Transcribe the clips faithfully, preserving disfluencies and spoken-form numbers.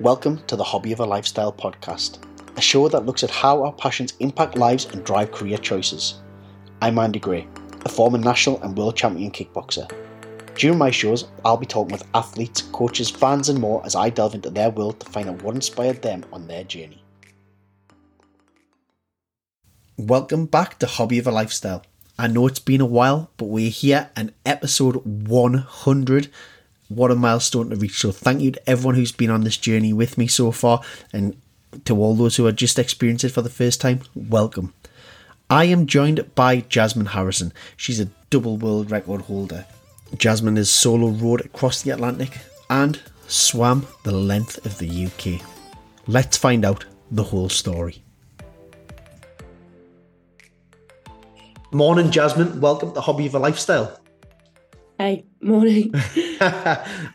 Welcome to the Hobby of a Lifestyle podcast, a show that looks at how our passions impact lives and drive career choices. I'm Andy Gray, a former national and world champion kickboxer. During my shows, I'll be talking with athletes, coaches, fans and more as I delve into their world to find out what inspired them on their journey. Welcome back to Hobby of a Lifestyle. I know it's been a while, but we're here and episode one hundred. What a milestone to reach. So thank you to everyone who's been on this journey with me so far, and to all those who are just experiencing it for the first time, welcome. I am joined by Jasmine Harrison. She's a double world record holder. Jasmine has solo rowed across the Atlantic and swam the length of the U K. Let's find out the whole story. Morning, Jasmine. Welcome to the Hobby of a Lifestyle. Hey, morning.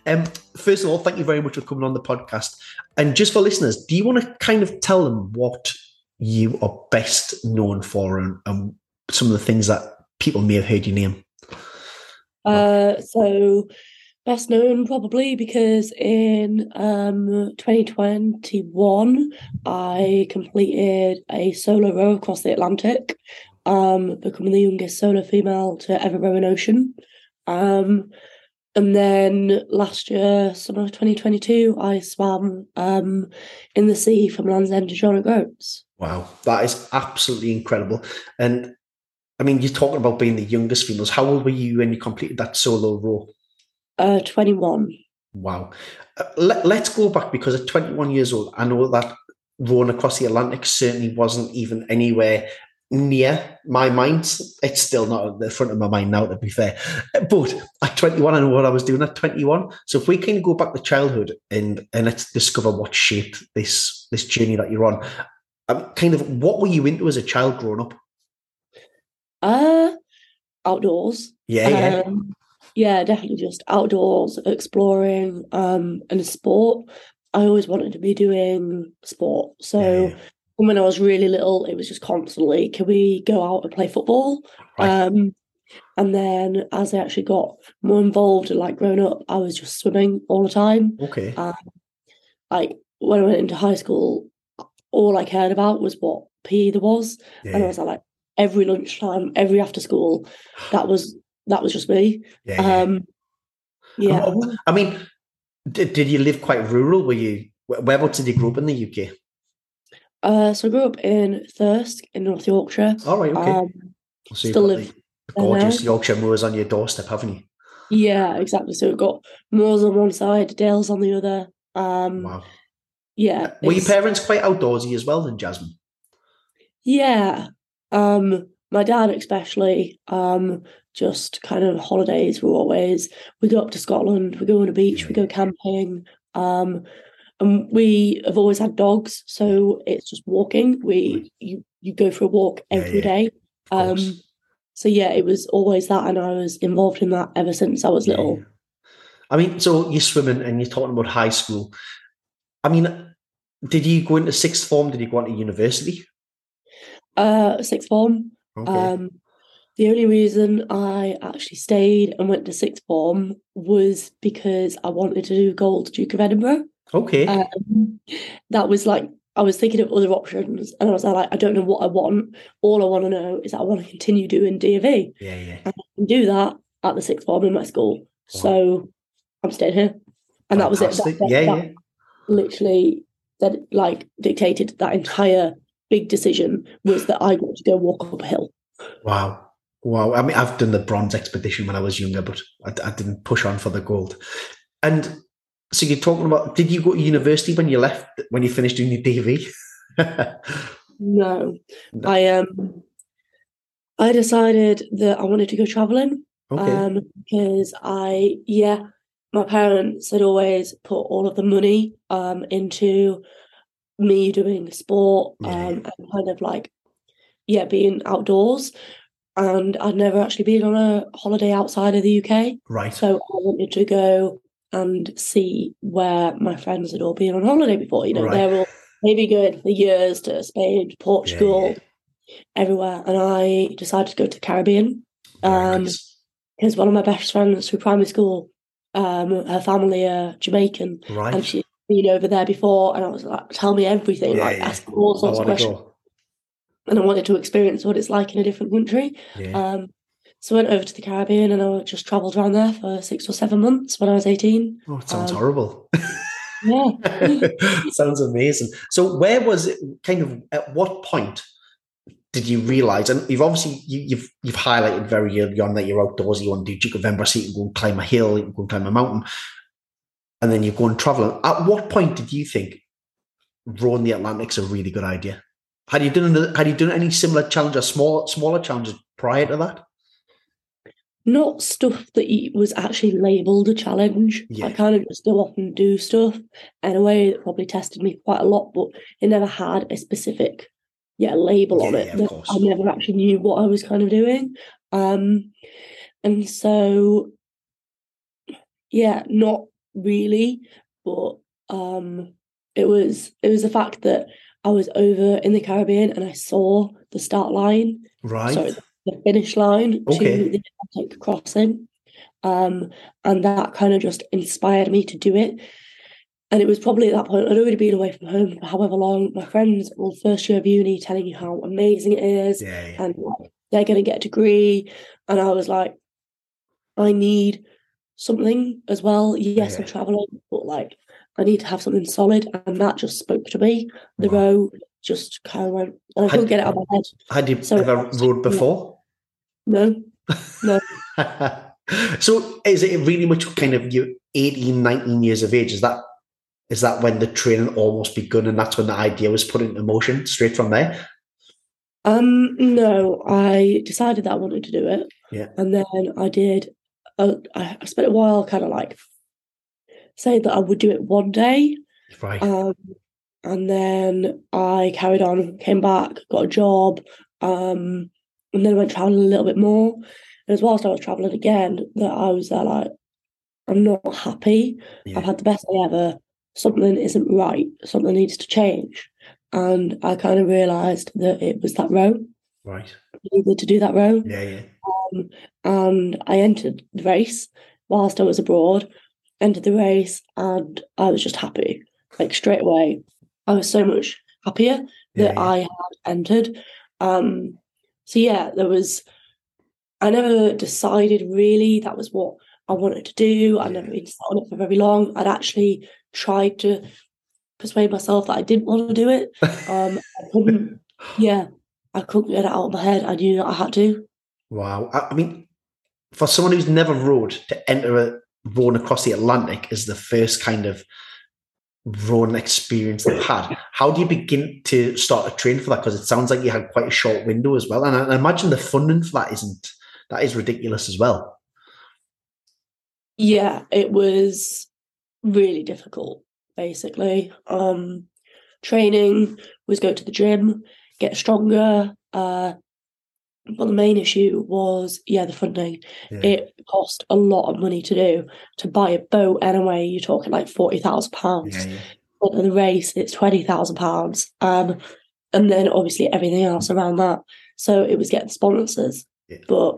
um, first of all, thank you very much for coming on the podcast. And just for listeners, do you want to kind of tell them what you are best known for and, and some of the things that people may have heard your name? Uh, so, best known probably because in um, twenty twenty-one, I completed a solo row across the Atlantic, Um, becoming the youngest solo female to ever row an ocean. Um, and then last year, summer of twenty twenty-two, I swam um, in the sea from Land's End to John o'Groats. Wow, that is absolutely incredible. And I mean, you're talking about being the youngest females. How old were you when you completed that solo row? Uh, twenty-one. Wow. Uh, let, let's go back, because at twenty-one years old, I know that rowing across the Atlantic certainly wasn't even anywhere near my mind. It's still not at the front of my mind now, to be fair, but at twenty-one I know what I was doing at twenty-one. So if we can go back to childhood and and let's discover what shaped this this journey that you're on, um, kind of what were you into as a child growing up? Uh outdoors. Yeah um, yeah yeah definitely just outdoors, exploring, um and sport. I always wanted to be doing sport, so yeah. And when I was really little, it was just constantly, can we go out and play football? Right. Um, and then as I actually got more involved and like growing up, I was just swimming all the time. Okay. Um, like when I went into high school, all I cared about was what P E there was. Yeah. And I was like, every lunchtime, every after school, that was that was just me. Yeah. Um, yeah. I mean, did, did you live quite rural? Were you, whereabouts did you grow up in the U K? Uh, so I grew up in Thirsk in North Yorkshire. All right, okay. Um, so still live gorgeous there. Yorkshire moors on your doorstep, haven't you? Yeah, exactly. So we've got moors on one side, dales on the other. Um, wow. Yeah. Were your parents quite outdoorsy as well then, Jasmine? Yeah. Um, my dad especially, um, just kind of holidays were always, we go up to Scotland, we go on a beach, yeah. We go camping, um, and we have always had dogs, so it's just walking. We you, you go for a walk every yeah, yeah. day. Um, so yeah, it was always that, and I was involved in that ever since I was little. Yeah. I mean, so you're swimming and you're talking about high school. I mean, did you go into sixth form? Did you go into university? Uh, sixth form. Okay. Um, the only reason I actually stayed and went to sixth form was because I wanted to do gold Duke of Edinburgh. Okay. Um, that was like, I was thinking of other options and I was like, I don't know what I want. All I want to know is that I want to continue doing D of E. Yeah, yeah. And I can do that at the sixth form in my school. Wow. So I'm staying here. And Fantastic. That was it. That, that, yeah, that yeah. Literally, that like dictated that entire big decision was that I got to go walk up a hill. Wow. Wow. I mean, I've done the bronze expedition when I was younger, but I, I didn't push on for the gold. And so you're talking about, did you go to university when you left, when you finished doing your D V? no. no. I um, I decided that I wanted to go travelling. Okay. Um, because I, yeah, my parents had always put all of the money um into me doing sport um, yeah. and kind of like, yeah, being outdoors. And I'd never actually been on a holiday outside of the U K. Right. So I wanted to go and see where my friends had all been on holiday before. You know, right. They were all maybe going for years to Spain, to Portugal, yeah, yeah. everywhere. And I decided to go to the Caribbean. Um, nice. Because one of my best friends through primary school, um, her family are Jamaican. Right. And she's been over there before, and I was like, tell me everything, yeah, like yeah. ask all sorts of questions. Go. And I wanted to experience what it's like in a different country. Yeah. Um, so I went over to the Caribbean, and I just travelled around there for six or seven months when I was eighteen. Oh, it sounds um, horrible. Yeah. Sounds amazing. So where was it, kind of, at what point did you realise, and you've obviously, you, you've you've highlighted very early on that you're outdoors, you want to do Duke of Edinburgh, so you can go and climb a hill, you can go and climb a mountain, and then you go and travel. At what point did you think rowing the Atlantic's a really good idea? Had you done had you done any similar challenges, smaller smaller challenges prior to that? Not stuff that was actually labelled a challenge. Yeah. I kind of just go off and do stuff in a way that probably tested me quite a lot, but it never had a specific yeah label yeah, on it. Yeah, I never actually knew what I was kind of doing, um, and so yeah, not really. But um, it was it was the fact that I was over in the Caribbean and I saw the start line. Right. Sorry, the finish line okay. to the Atlantic crossing. Um, and that kind of just inspired me to do it. And it was probably at that point, I'd already been away from home for however long. My friends were all first year of uni telling you how amazing it is. Yeah, yeah. And like, they're going to get a degree. And I was like, I need something as well. Yes, yeah. I'm traveling, but like, I need to have something solid. And that just spoke to me. The wow. row just kind of went, and I had, couldn't get it out of my head. Had you so, ever rowed before? Yeah. No, no. So is it really much kind of your eighteen, nineteen years of age? Is that is that when the training almost begun and that's when the idea was put into motion straight from there? Um, no, I decided that I wanted to do it. Yeah. And then I did, uh, I spent a while kind of like saying that I would do it one day. Right. Um, and then I carried on, came back, got a job, um, and then I went travelling a little bit more. And as whilst I was travelling again, that I was there like, I'm not happy. Yeah. I've had the best day ever. Something isn't right. Something needs to change. And I kind of realised that it was that row. Right. I needed to do that row. Yeah, yeah. Um, and I entered the race whilst I was abroad, entered the race, and I was just happy. Like straight away, I was so much happier that yeah, yeah. I had entered. Um So, yeah, there was, I never decided really that was what I wanted to do. I'd never been set on it for very long. I'd actually tried to persuade myself that I didn't want to do it. Um, I couldn't, yeah, I couldn't get it out of my head. I knew that I had to. Wow. I mean, for someone who's never rowed, to enter a rowing across the Atlantic is the first kind of rowing experience they've had. How do you begin to start a train for that? Because it sounds like you had quite a short window as well, and I imagine the funding for that isn't that is ridiculous as well. Yeah, it was really difficult. Basically, um, training was go to the gym, get stronger. Uh, but the main issue was yeah the funding. Yeah. It cost a lot of money to do to buy a boat. Anyway, you're talking like forty thousand pounds. Yeah, yeah. But in the race, it's twenty thousand pounds, um, and then obviously everything else around that. So it was getting sponsors, yeah. but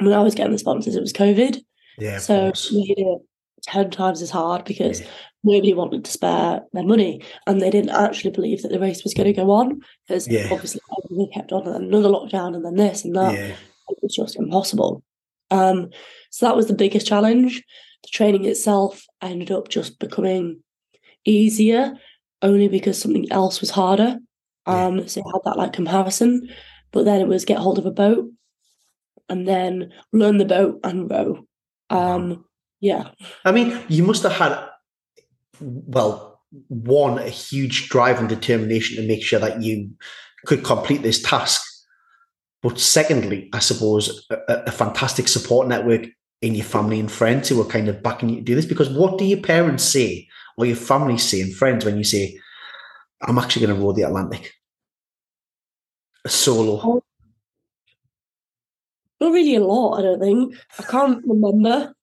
when I was getting the sponsors, it was COVID. Yeah, so we did it ten times as hard because yeah. nobody wanted to spare their money, and they didn't actually believe that the race was going to go on because yeah. obviously everything kept on, and then another lockdown, and then this and that. Yeah. It was just impossible. Um, so that was the biggest challenge. The training itself ended up just becoming easier only because something else was harder. Um, yeah. So you had that like comparison, but then it was get hold of a boat and then learn the boat and row. Um, yeah. I mean, you must have had, well, one, a huge drive and determination to make sure that you could complete this task. But secondly, I suppose, a, a fantastic support network in your family and friends who are kind of backing you to do this. Because what do your parents say or your family say and friends when you say, I'm actually going to row the Atlantic? A solo. Um, not really a lot, I don't think. I can't remember.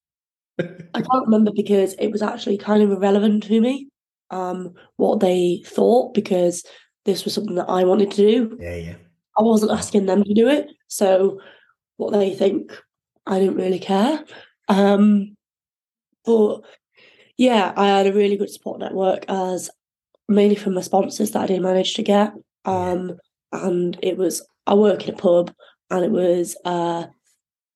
I can't remember because it was actually kind of irrelevant to me um, what they thought, because this was something that I wanted to do. Yeah, yeah. I wasn't asking them to do it, so what they think, I didn't really care. Um, but Yeah, I had a really good support network, as mainly from my sponsors that I did manage to get. Um, and it was, I work in a pub, and it was uh,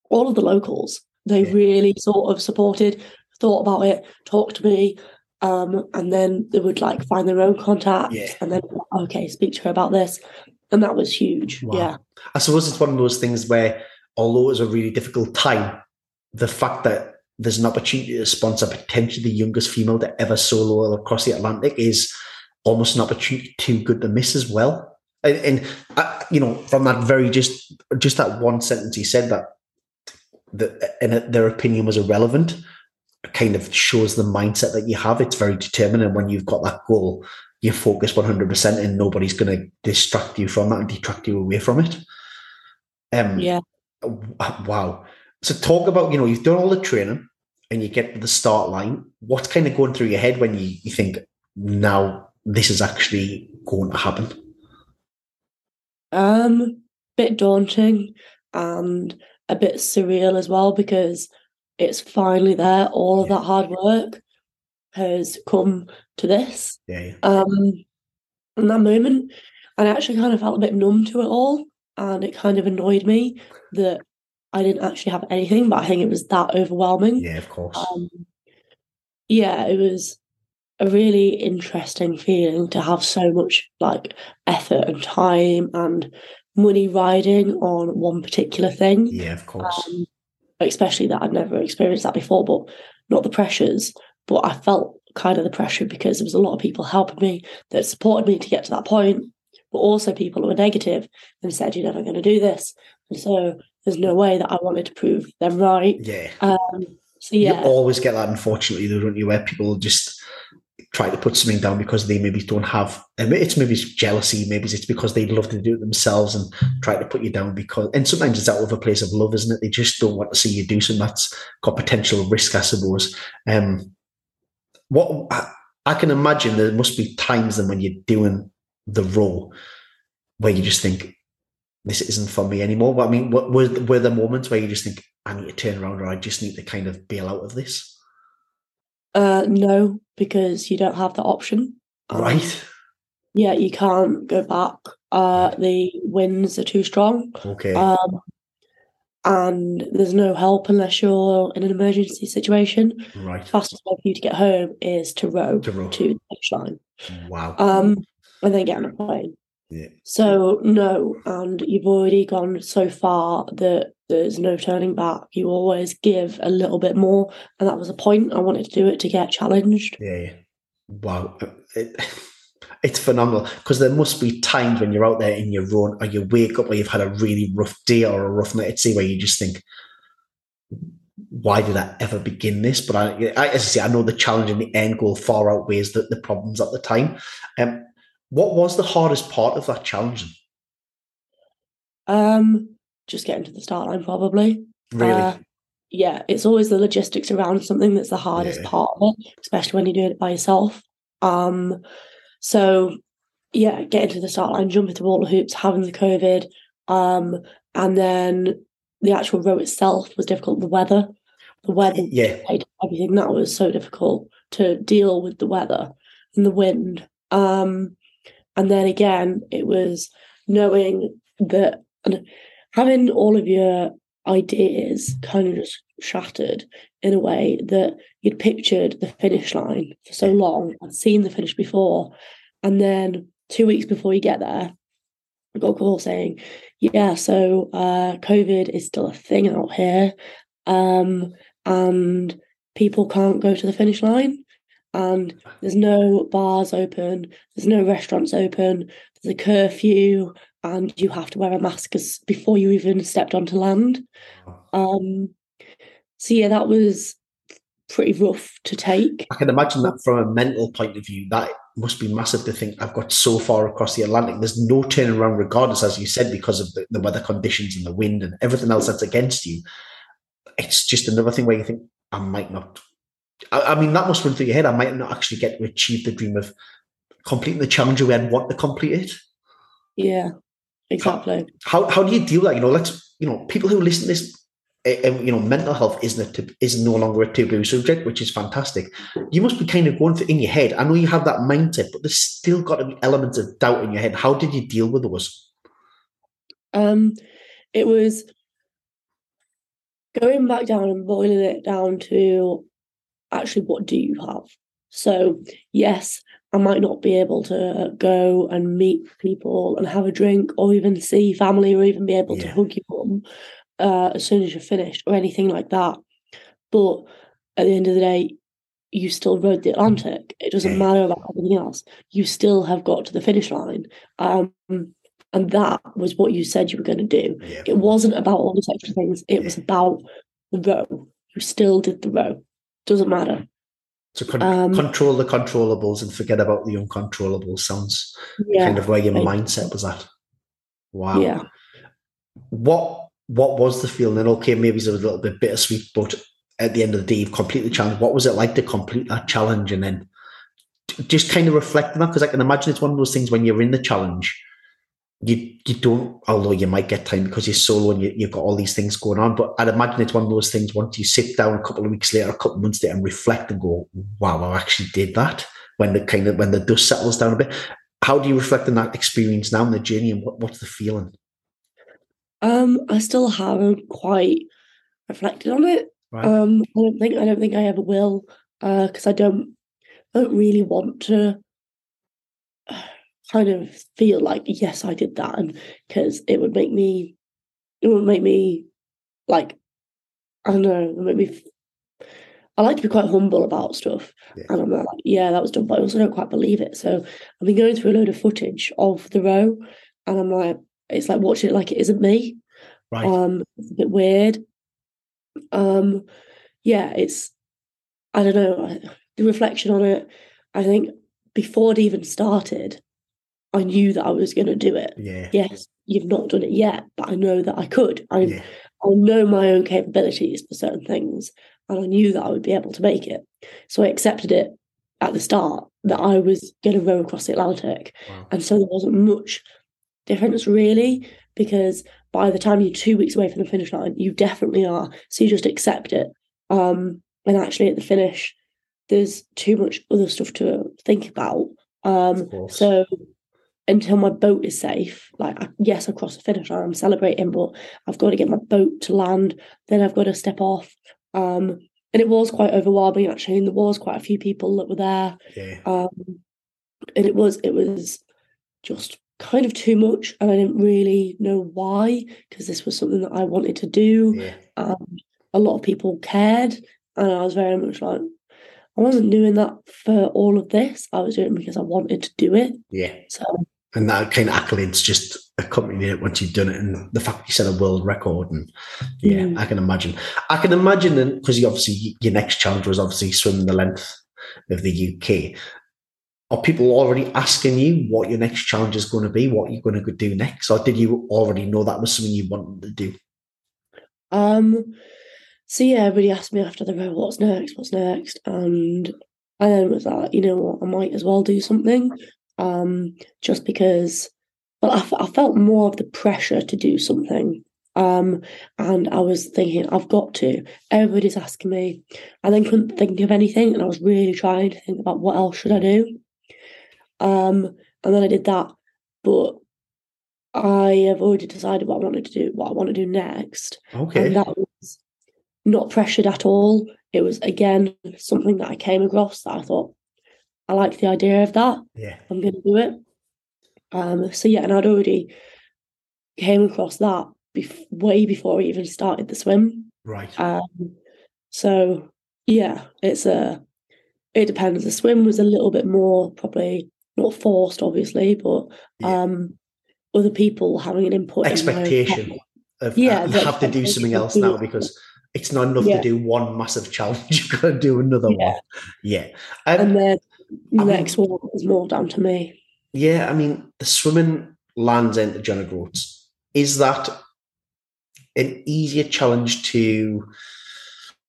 all of the locals. They really sort of supported, thought about it, talked to me, um, and then they would like find their own contacts, yeah. and then, okay, speak to her about this. And that was huge. Wow. Yeah. I suppose it's one of those things where, although it was a really difficult time, the fact that there's an opportunity to sponsor potentially the youngest female to ever solo across the Atlantic is almost an opportunity too good to miss as well. And, and uh, you know, from that very, just just that one sentence he said, that the, and their opinion was irrelevant, kind of shows the mindset that you have. It's very determined. And when you've got that goal, you focus one hundred percent, and nobody's going to distract you from that and detract you away from it. Um, yeah. Wow. So talk about, you know, you've done all the training and you get to the start line. What's kind of going through your head when you, you think, now this is actually going to happen? Um, bit daunting and a bit surreal as well, because it's finally there. All of yeah. that hard work has come to this. Yeah, yeah. Um, in that moment, I actually kind of felt a bit numb to it all, and it kind of annoyed me that I didn't actually have anything, but I think it was that overwhelming. Yeah, of course. Um, yeah, it was a really interesting feeling to have so much like effort and time and money riding on one particular thing. Yeah, of course. Um, especially that I'd never experienced that before, but not the pressures. But I felt kind of the pressure because there was a lot of people helping me that supported me to get to that point, but also people who were negative and said, you're never going to do this. And so there's no way that I wanted to prove them right. Yeah. Um, so yeah. You always get that, unfortunately, though, don't you, where people just try to put something down because they maybe don't have, it's maybe it's jealousy, maybe it's because they'd love to do it themselves and try to put you down because, and sometimes it's out of a place of love, isn't it? They just don't want to see you do something that's got potential risk, I suppose. Um, What I, I can imagine there must be times then when you're doing the role where you just think, this isn't for me anymore. But I mean, what, were, were there moments where you just think, I need to turn around, or I just need to kind of bail out of this? Uh, no, because you don't have the option. Right. Um, yeah, you can't go back. Uh, the winds are too strong. Okay. Um, And there's no help unless you're in an emergency situation. Right. The fastest way for you to get home is to row to, row. to the finish line. Wow. Um, and then get on a plane. Yeah. So, no, and you've already gone so far that there's no turning back. You always give a little bit more. And that was the point. I wanted to do it to get challenged. Yeah. yeah. Wow. It, it's phenomenal, because there must be times when you're out there in your run, or you wake up, or you've had a really rough day or a rough night at sea, where you just think, why did I ever begin this? But I, I, as I say, I know the challenge and the end goal far outweighs the, the problems at the time. Um, what was the hardest part of that challenge? Um, just getting to the start line, probably. Really? Uh, yeah, it's always the logistics around something that's the hardest yeah. part of it, especially when you're doing it by yourself. Um, So, yeah, getting to the start line, jumping through all the hoops, having the COVID, um, and then the actual row itself was difficult. The weather, the weather, yeah, everything that was so difficult to deal with, the weather and the wind. Um, and then again, it was knowing that and having all of your ideas kind of just shattered in a way that you'd pictured the finish line for so long and seen the finish before, and then two weeks before you get there, I got a call saying, yeah, so uh COVID is still a thing out here, um and people can't go to the finish line, and there's no bars open, there's no restaurants open, there's a curfew, and you have to wear a mask before you even stepped onto land. um So, yeah, that was pretty rough to take. I can imagine that from a mental point of view, that must be massive to think, I've got so far across the Atlantic. There's no turning around regardless, as you said, because of the, the weather conditions and the wind and everything else that's against you. It's just another thing where you think, I might not. I, I mean, that must run through your head. I might not actually get to achieve the dream of completing the challenge the way I'd want to complete it. Yeah, exactly. How, how, how do you deal with that? You know, let's, you know, people who listen to this, and, you know, mental health isn't a, is no longer a taboo subject, which is fantastic. You must be kind of going through in your head. I know you have that mindset, but there's still got to be elements of doubt in your head. How did you deal with those? Um, it was going back down and boiling it down to actually what do you have? So, yes, I might not be able to go and meet people and have a drink or even see family or even be able yeah. to hug your mum uh, as soon as you're finished or anything like that. But at the end of the day, you still rode the Atlantic. It doesn't matter about everything else. You still have got to the finish line. Um, and that was what you said you were going to do. Yeah. It wasn't about all these extra things. It yeah. was about the row. You still did the row. Doesn't matter. So con- um, control the controllables and forget about the uncontrollables sounds yeah, kind of where your mindset was at. Wow. Yeah. What what was the feeling? And okay, maybe it was a little bit bittersweet, but at the end of the day, you've completely challenged. What was it like to complete that challenge? And then just kind of reflect on that, because I can imagine it's one of those things when you're in the challenge, you you don't, although you might get time because you're solo and you, you've got all these things going on, but I'd imagine it's one of those things once you sit down a couple of weeks later, a couple of months later and reflect and go, wow, I actually did that, when the kind of when the dust settles down a bit. How do you reflect on that experience now in the journey, and what, what's the feeling? Um, I still haven't quite reflected on it. Right. Um, I don't think I don't think I ever will, because uh, I don't I don't really want to kind of feel like, yes, I did that, and because it would make me it would make me like, I don't know, it would make me I like to be quite humble about stuff, yeah. and I'm like, yeah, that was done, but I also don't quite believe it. So I've been going through a load of footage of the row, and I'm like, it's like watching it like it isn't me. Right. Um it's a bit weird. Um yeah, it's I don't know, the reflection on it, I think before it even started, I knew that I was going to do it. Yeah. Yes, you've not done it yet, but I know that I could. I, yeah. I know my own capabilities for certain things, and I knew that I would be able to make it. So I accepted it at the start that I was going to row across the Atlantic. Wow. And so there wasn't much difference really, because by the time you're two weeks away from the finish line, you definitely are. So you just accept it. Um, and actually at the finish, there's too much other stuff to think about. Um, so... until my boat is safe, like, yes, I cross the finish line, I'm celebrating, but I've got to get my boat to land, then I've got to step off. Um, and it was quite overwhelming, actually, and there was quite a few people that were there. Yeah. Um, and it was, it was just kind of too much, and I didn't really know why, because this was something that I wanted to do. Yeah. Um, a lot of people cared, and I was very much like, I wasn't doing that for all of this. I was doing it because I wanted to do it. Yeah. So. And that kind of accolades just accompany it once you've done it, and the fact you set a world record, and yeah, mm. I can imagine. I can imagine, because you obviously your next challenge was obviously swimming the length of the U K. Are people already asking you what your next challenge is going to be, what you're going to do next, or did you already know that was something you wanted to do? Um. So yeah, everybody asked me after the row, what's next, what's next, and I then was like, you know what, I might as well do something. Um, just because, well, I, f- I felt more of the pressure to do something, um, and I was thinking, I've got to. Everybody's asking me. I then couldn't think of anything, and I was really trying to think about what else should I do. Um, and then I did that, but I have already decided what I wanted to do, what I want to do next. Okay, and that was not pressured at all. It was again something that I came across that I thought, I like the idea of that. Yeah. I'm going to do it. Um, so, yeah, and I'd already came across that bef- way before I even started the swim. Right. Um, so, yeah, it's a, it depends. The swim was a little bit more probably not forced, obviously, but yeah. um, other people having an input. Expectation. In of, yeah. I have to do something else now because it's not enough yeah. to do one massive challenge. You've got to do another yeah. one. Yeah. Um, and then The I next mean, one is more down to me. Yeah, I mean, the swimming Land's End to John o'Groats, is that an easier challenge to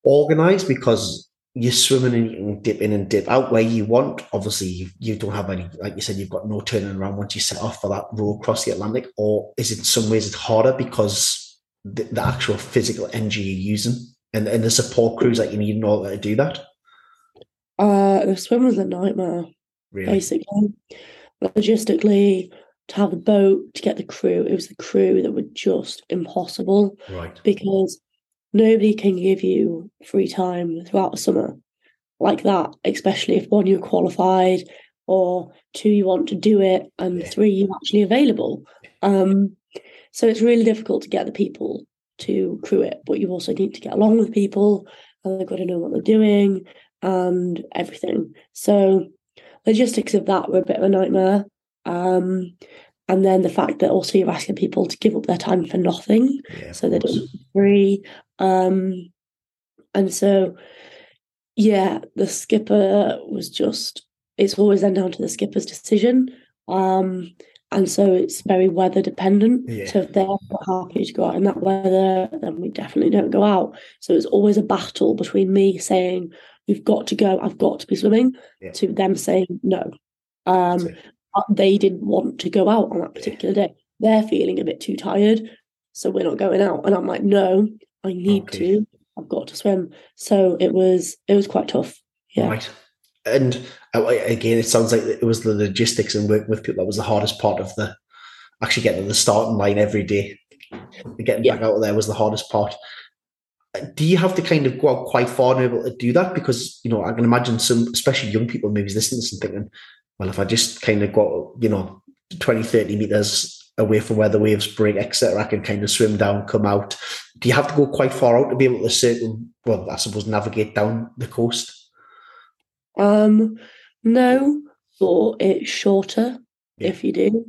organise because you're swimming and you can dip in and dip out where you want? Obviously, you, you don't have any, like you said, you've got no turning around once you set off for that row across the Atlantic, or is it in some ways it's harder because the, the actual physical energy you're using and, and the support crews that you need in order to do that? Uh, the swim was a nightmare, really? Basically. Logistically, to have the boat, to get the crew, it was the crew that were just impossible. Right. Because nobody can give you free time throughout the summer like that, especially if, one, you're qualified, or two, you want to do it, and yeah. three, you're actually available. Um, so it's really difficult to get the people to crew it, but you also need to get along with people, and they've got to know what they're doing and everything. So logistics of that were a bit of a nightmare. Um, and then the fact that also you're asking people to give up their time for nothing, yeah, so they don't free. Um, and so, yeah, the skipper was just, it's always then down to the skipper's decision. Um, and so it's very weather dependent. Yeah. So if they're not happy to go out in that weather, then we definitely don't go out. So it's always a battle between me saying, you've got to go, I've got to be swimming, yeah, to them saying no. Um, they didn't want to go out on that particular day. They're feeling a bit too tired, so we're not going out. And I'm like, no, I need okay. to. I've got to swim. So it was it was quite tough. Yeah. Right. And again, it sounds like it was the logistics and work with people that was the hardest part of the actually getting to the starting line every day. Getting yeah. back out of there was the hardest part. Do you have to kind of go out quite far and able to do that? Because, you know, I can imagine some, especially young people, maybe listening to this and thinking, well, if I just kind of got, you know, twenty, thirty metres away from where the waves break, et cetera, I can kind of swim down, come out. Do you have to go quite far out to be able to circle, well, I suppose, navigate down the coast? Um, no, but it's shorter yeah. if you do.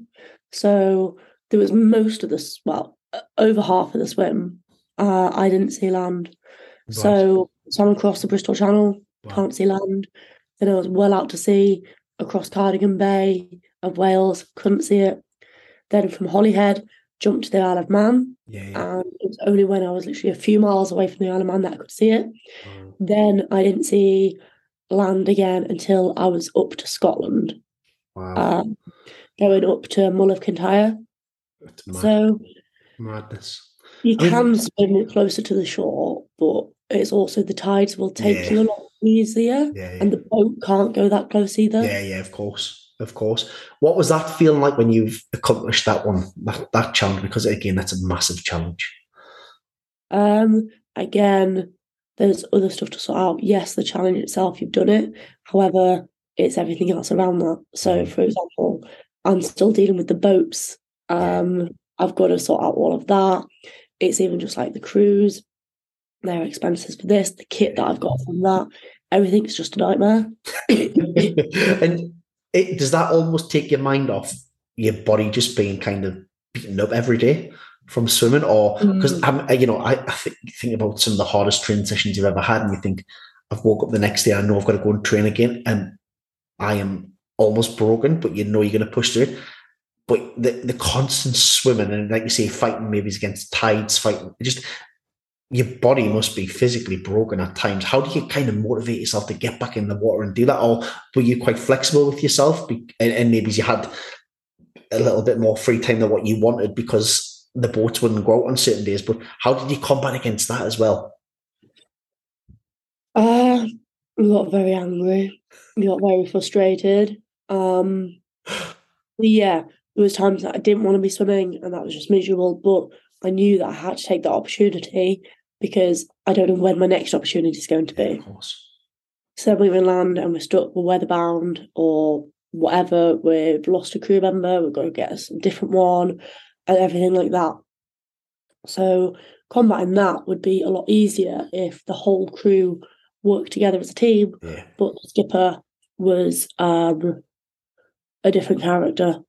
So there was most of this, well, over half of the swim, uh, I didn't see land. Right. So, so I'm across the Bristol Channel, wow. can't see land. Then I was well out to sea, across Cardigan Bay of Wales, couldn't see it. Then from Holyhead, jumped to the Isle of Man. Yeah, yeah. And it was only when I was literally a few miles away from the Isle of Man that I could see it. Oh. Then I didn't see land again until I was up to Scotland. Wow. Um, going up to Mull of Kintyre. That's mad. So madness. You I mean, can swim closer to the shore, but it's also the tides will take yeah. you a lot easier, yeah, yeah. and the boat can't go that close either. Yeah, yeah, of course, of course. What was that feeling like when you've accomplished that one, that, that challenge? Because again, that's a massive challenge. Um, again, there's other stuff to sort out. Yes, the challenge itself, you've done it. However, it's everything else around that. So, for example, I'm still dealing with the boats. Um, I've got to sort out all of that. It's even just like the cruise, their expenses for this, the kit that I've got from that. Everything's just a nightmare. And it, does that almost take your mind off your body just being kind of beaten up every day from swimming? Or because, mm. you know, I, I think, think about some of the hardest training sessions you've ever had and you think, I've woke up the next day, I know I've got to go and train again and I am almost broken, but you know you're going to push through it. But the, the constant swimming and, like you say, fighting maybe against tides, fighting, just your body must be physically broken at times. How do you kind of motivate yourself to get back in the water and do that? Or were you quite flexible with yourself and, and maybe you had a little bit more free time than what you wanted because the boats wouldn't go out on certain days? But how did you combat against that as well? Uh, I got very angry. I got very frustrated. Um, yeah, there was times that I didn't want to be swimming and that was just miserable. But I knew that I had to take that opportunity because I don't know when my next opportunity is going to be. Yeah, of course. So we went land and we're stuck, we're weatherbound or whatever, we've lost a crew member, we've got to get a different one and everything like that. So combating that would be a lot easier if the whole crew worked together as a team, yeah. but the skipper was um, a different character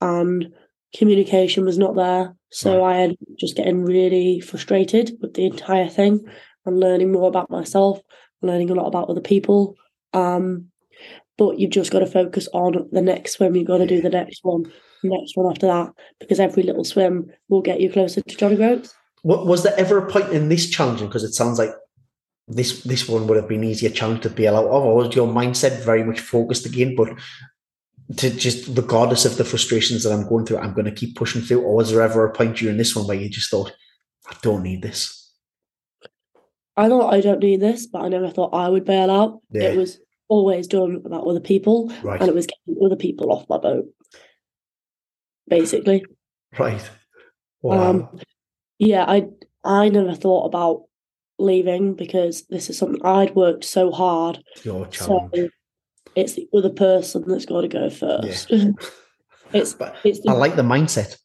and communication was not there. So right. I ended up just getting really frustrated with the entire thing and learning more about myself, learning a lot about other people. Um, but you've just got to focus on the next swim. You've got to do the next one, the next one after that, because every little swim will get you closer to John o'Groats. What was there ever a point in this challenge? Because it sounds like this this one would have been easier challenge to bail out of, or was your mindset very much focused again, but to just, regardless of the frustrations that I'm going through, I'm going to keep pushing through? Or was there ever a point during this one where you just thought, I don't need this. I thought, I don't need this, but I never thought I would bail out. Yeah. It was always done about other people, right. And it was getting other people off my boat, basically. Right. Wow. Um, yeah, I I never thought about leaving because this is something I'd worked so hard. It's your challenge. So it's the other person that's got to go first. Yeah. it's, but it's the, I like the mindset.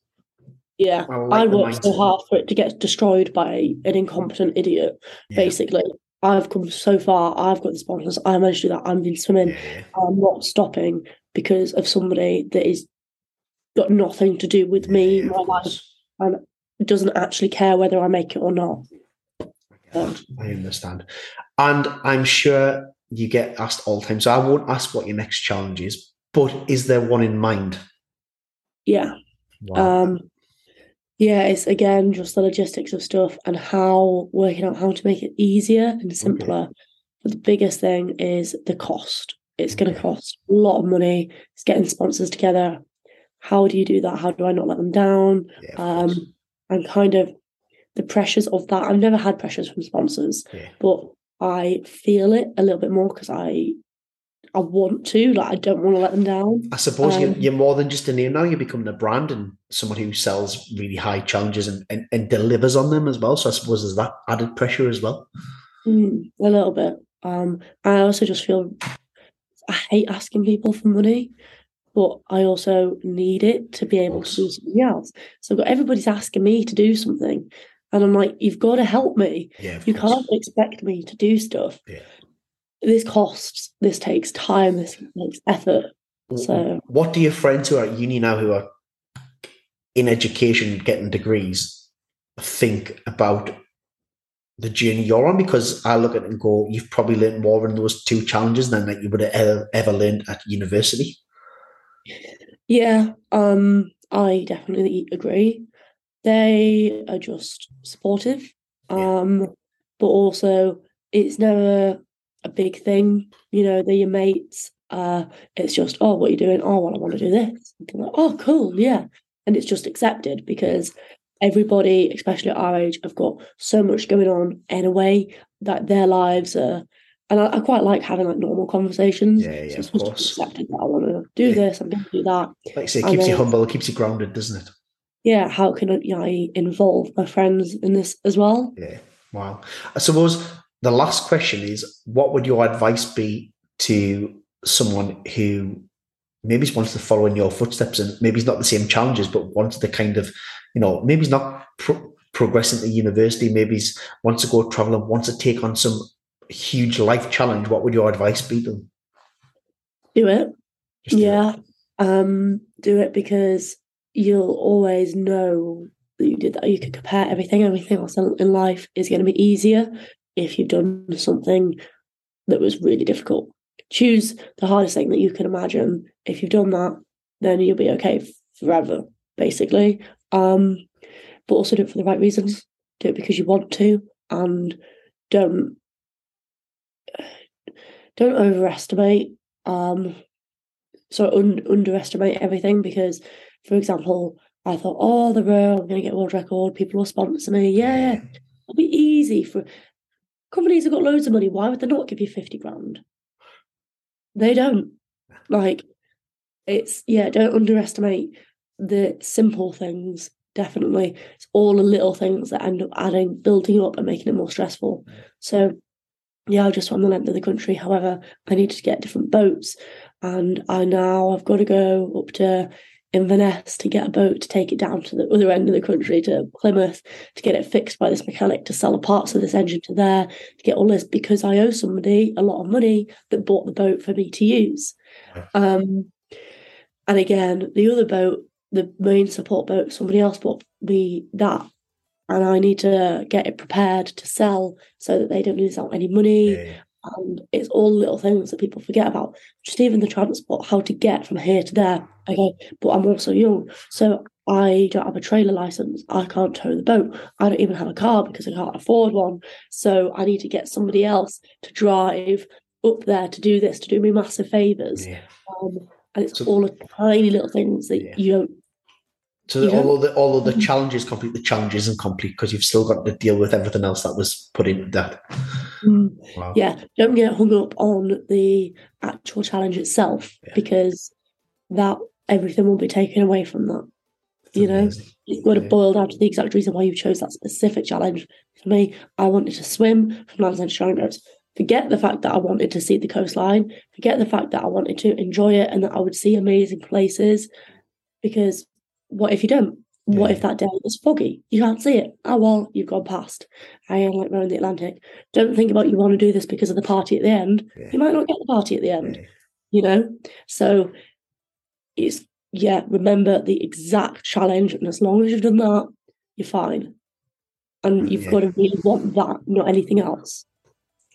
Yeah, I, like I worked so hard for it to get destroyed by an incompetent idiot, yeah. Basically. I've come so far, I've got the sponsors, I managed to do that, I'm been swimming, yeah. I'm not stopping because of somebody that is got nothing to do with yeah, me, my life, and doesn't actually care whether I make it or not. Um, I understand. And I'm sure you get asked all the time, so I won't ask what your next challenge is, but is there one in mind? Yeah. Wow. Um, Yeah, it's, again, just the logistics of stuff and how working out how to make it easier and simpler. Okay. But the biggest thing is the cost. It's okay. going to cost a lot of money. It's getting sponsors together. How do you do that? How do I not let them down? Yeah, um, and kind of the pressures of that. I've never had pressures from sponsors, yeah. But I feel it a little bit more because I I want to. Like, I don't want to let them down. I suppose um, you're, you're more than just a name now. You're becoming a brand and someone who sells really high challenges and, and, and delivers on them as well. So I suppose there's that added pressure as well. Mm, a little bit. Um, I also just feel I hate asking people for money, but I also need it to be able to do something else. So I've got everybody's asking me to do something. And I'm like, you've got to help me. Yeah, you course. Can't expect me to do stuff. Yeah. This costs, this takes time, this takes effort. So, what do your friends who are at uni now, who are in education, getting degrees, think about the journey you're on? Because I look at it and go, you've probably learned more in those two challenges than that you would have ever, ever learned at university. Yeah, um, I definitely agree. They are just supportive, um, yeah. But also it's never a big thing, you know, they're your mates. Uh, it's just, oh, what are you doing? Oh, well, I want to do this. And they're like, oh, cool, yeah. And it's just accepted because everybody, especially at our age, have got so much going on anyway that their lives are. And I, I quite like having like normal conversations. Yeah, yeah, so it's of course. Accepted that I want to do yeah. this, I'm going to do that. Like I say, it keeps then, you humble, it keeps you grounded, doesn't it? Yeah. How can I, you know, I involve my friends in this as well? Yeah. Wow. I suppose. The last question is, what would your advice be to someone who maybe wants to follow in your footsteps and maybe it's not the same challenges, but wants to kind of, you know, maybe he's not pro- progressing to university, maybe he's wants to go travel and wants to take on some huge life challenge. What would your advice be to them? Do it. Just do yeah. It. Um, do it because you'll always know that you did that. You could compare everything. Everything else in life is going to be easier if you've done something that was really difficult. Choose the hardest thing that you can imagine. If you've done that, then you'll be okay forever, basically. Um, but also do it for the right reasons. Do it because you want to, and don't don't overestimate. Um, so un- underestimate everything because, for example, I thought, oh, the row, I'm going to get a world record. People will sponsor me. Yeah, it'll be easy for. Companies have got loads of money. Why would they not give you fifty grand? They don't. Like, it's, yeah, don't underestimate the simple things, definitely. It's all the little things that end up adding, building up and making it more stressful. So, yeah, I just swam the length of the country. However, I needed to get different boats. And I now I've got to go up to Inverness to get a boat to take it down to the other end of the country to Plymouth to get it fixed by this mechanic to sell the parts of this engine to there to get all this because I owe somebody a lot of money that bought the boat for me to use. Um, and again, the other boat, the main support boat, somebody else bought me that, and I need to get it prepared to sell so that they don't lose out any money. Yeah, yeah. And it's all little things that people forget about. Just even the transport, how to get from here to there. Okay, but I'm also young, so I don't have a trailer license. I can't tow the boat. I don't even have a car because I can't afford one. So I need to get somebody else to drive up there to do this, to do me massive favours. Yeah. Um, and it's so, all the tiny little things that yeah. you don't So yeah. although the, although the mm-hmm. challenge is complete, the challenge isn't complete because you've still got to deal with everything else that was put into that. Mm. Wow. Yeah, don't get hung up on the actual challenge itself yeah. because that everything will be taken away from that. It's you amazing. know, it would have yeah. boiled down to the exact reason why you chose that specific challenge. For me, I wanted to swim from Land's End to Forget the fact that I wanted to see the coastline. Forget the fact that I wanted to enjoy it and that I would see amazing places. Because what if you don't? What yeah. if that day is foggy? You can't see it. Oh, well, you've gone past. I am like round the Atlantic. Don't think about you want to do this because of the party at the end. Yeah. You might not get the party at the end, yeah. you know? So it's, yeah, remember the exact challenge. And as long as you've done that, you're fine. And you've yeah. got to really want that, not anything else.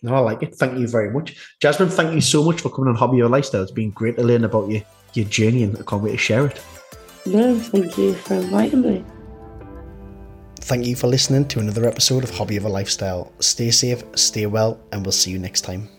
No, I like it. Thank you very much. Jasmine, thank you so much for coming on Hobby Your Lifestyle. It's been great to learn about your, your journey and I can't wait to share it. No, thank you for inviting me. Thank you for listening to another episode of Hobby of a Lifestyle. Stay safe, stay well, and we'll see you next time.